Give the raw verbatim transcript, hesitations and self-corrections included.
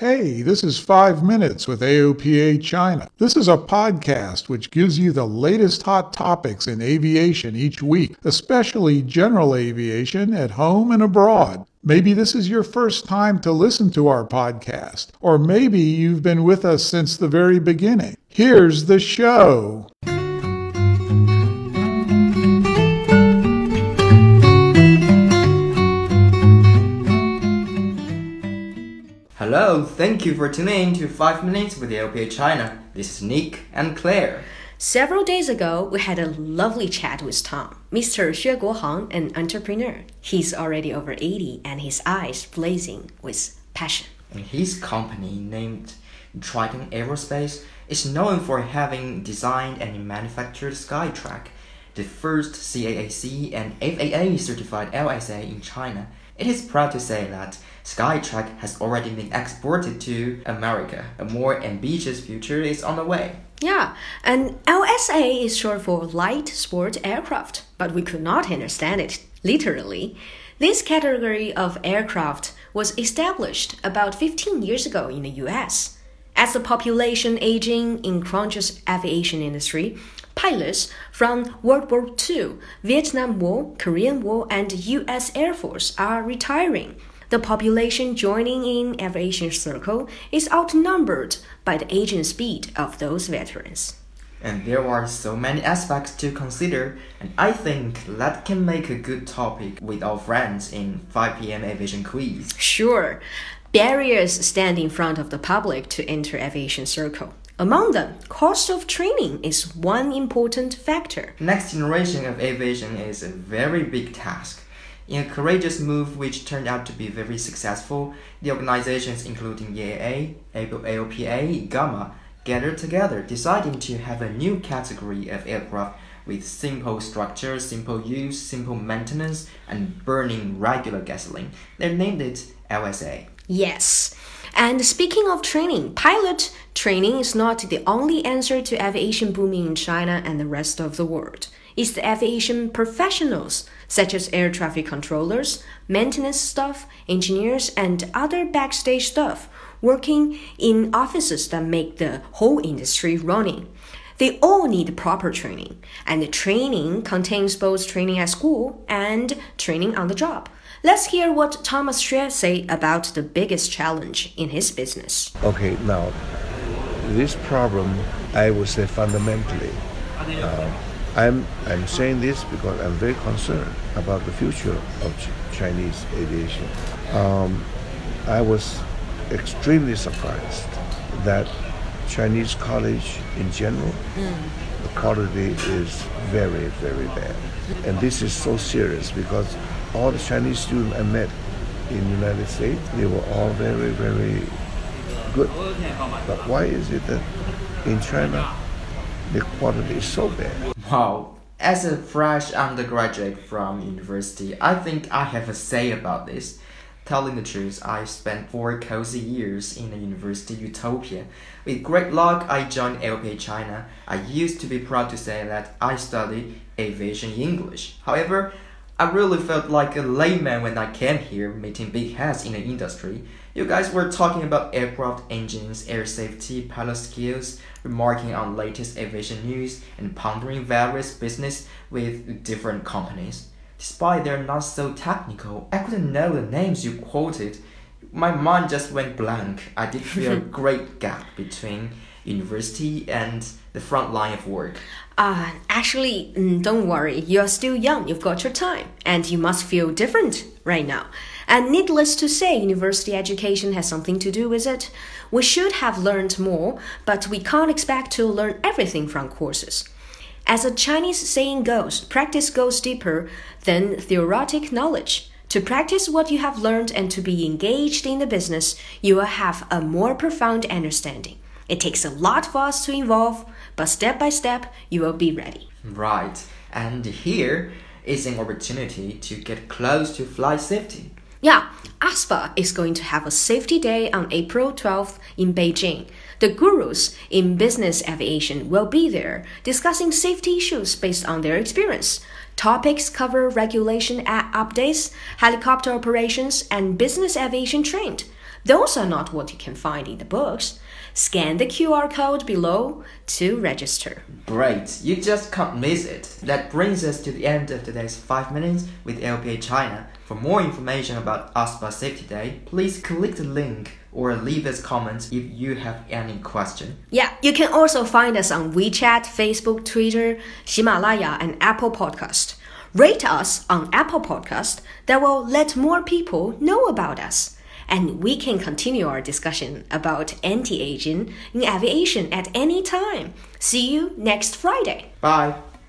Hey, this is Five Minutes with A O P A China. This is a podcast which gives you the latest hot topics in aviation each week, especially general aviation at home and abroad. Maybe this is your first time to listen to our podcast, or maybe you've been with us since the very beginning. Here's the show. Hello, thank you for tuning in to five minutes with L P A China. This is Nick and Claire. Several days ago, we had a lovely chat with Tom, Mister Xue Guohang, an entrepreneur. He's already over eighty and his eyes blazing with passion. And his company, named Triton Aerospace, is known for having designed and manufactured Skytrak, the first C A A C and F A A certified L S A in China. It is proud to say that Skytrak has already been exported to America. A more ambitious future is on the way. Yeah, and L S A is short for light sport aircraft, but we could not understand it literally. This category of aircraft was established about fifteen years ago in the U S. As the population aging encroaches aviation industry, pilots from World War Two, Vietnam War, Korean War, and U S Air Force are retiring. The population joining in aviation circle is outnumbered by the aging speed of those veterans. And there are so many aspects to consider, and I think that can make a good topic with our friends in five p.m. aviation quiz. Sure. Barriers stand in front of the public to enter aviation circle. Among them, cost of training is one important factor. Next generation of aviation is a very big task. In a courageous move which turned out to be very successful, the organizations including E A A, A O P A, GAMA gathered together, deciding to have a new category of aircraft with simple structure, simple use, simple maintenance, and burning regular gasoline. They named it L S A. Yes. And speaking of training, pilot training is not the only answer to aviation booming in China and the rest of the world. It's the aviation professionals, such as air traffic controllers, maintenance staff, engineers, and other backstage staff, working in offices that make the whole industry running. They all need proper training, and the training contains both training at school and training on the job. Let's hear what Thomas Xue say about the biggest challenge in his business. Okay, now, this problem, I would say fundamentally, uh, I'm, I'm saying this because I'm very concerned about the future of Ch- Chinese aviation. Um, I was extremely surprised that Chinese college in general, mm. the quality is very, very bad. And this is so serious because all the Chinese students I met in the United States, they were all very, very good. But why is it that in China, the quality is so bad? Wow. As a fresh undergraduate from university, I think I have a say about this. Telling the truth, I spent four cozy years in a university utopia. With great luck, I joined L P A China. I used to be proud to say that I studied aviation English. However, I really felt like a layman when I came here, meeting big heads in the industry. You guys were talking about aircraft engines, air safety, pilot skills, remarking on latest aviation news, and pondering various business with different companies. Despite they're not so technical, I couldn't know the names you quoted. My mind just went blank. I did feel a great gap between university and the front line of work. Uh, actually, don't worry. You're still young. You've got your time. And you must feel different right now. And needless to say, university education has something to do with it. We should have learned more, but we can't expect to learn everything from courses. As a Chinese saying goes, practice goes deeper than theoretic knowledge. To practice what you have learned and to be engaged in the business, you will have a more profound understanding. It takes a lot for us to evolve, but step by step, you will be ready. Right, and here is an opportunity to get close to flight safety. Yeah, A S P A is going to have a safety day on April twelfth in Beijing. The gurus in business aviation will be there, discussing safety issues based on their experience. Topics cover regulation updates, helicopter operations, and business aviation trend. Those are not what you can find in the books. Scan the Q R code below to register. Great, you just can't miss it. That brings us to the end of today's five minutes with L P A China. For more information about A S P A Safety Day, please click the link or leave us comments if you have any question. Yeah, you can also find us on WeChat, Facebook, Twitter, Himalaya, and Apple Podcast. Rate us on Apple Podcast. That will let more people know about us. And we can continue our discussion about anti-aging in aviation at any time. See you next Friday. Bye.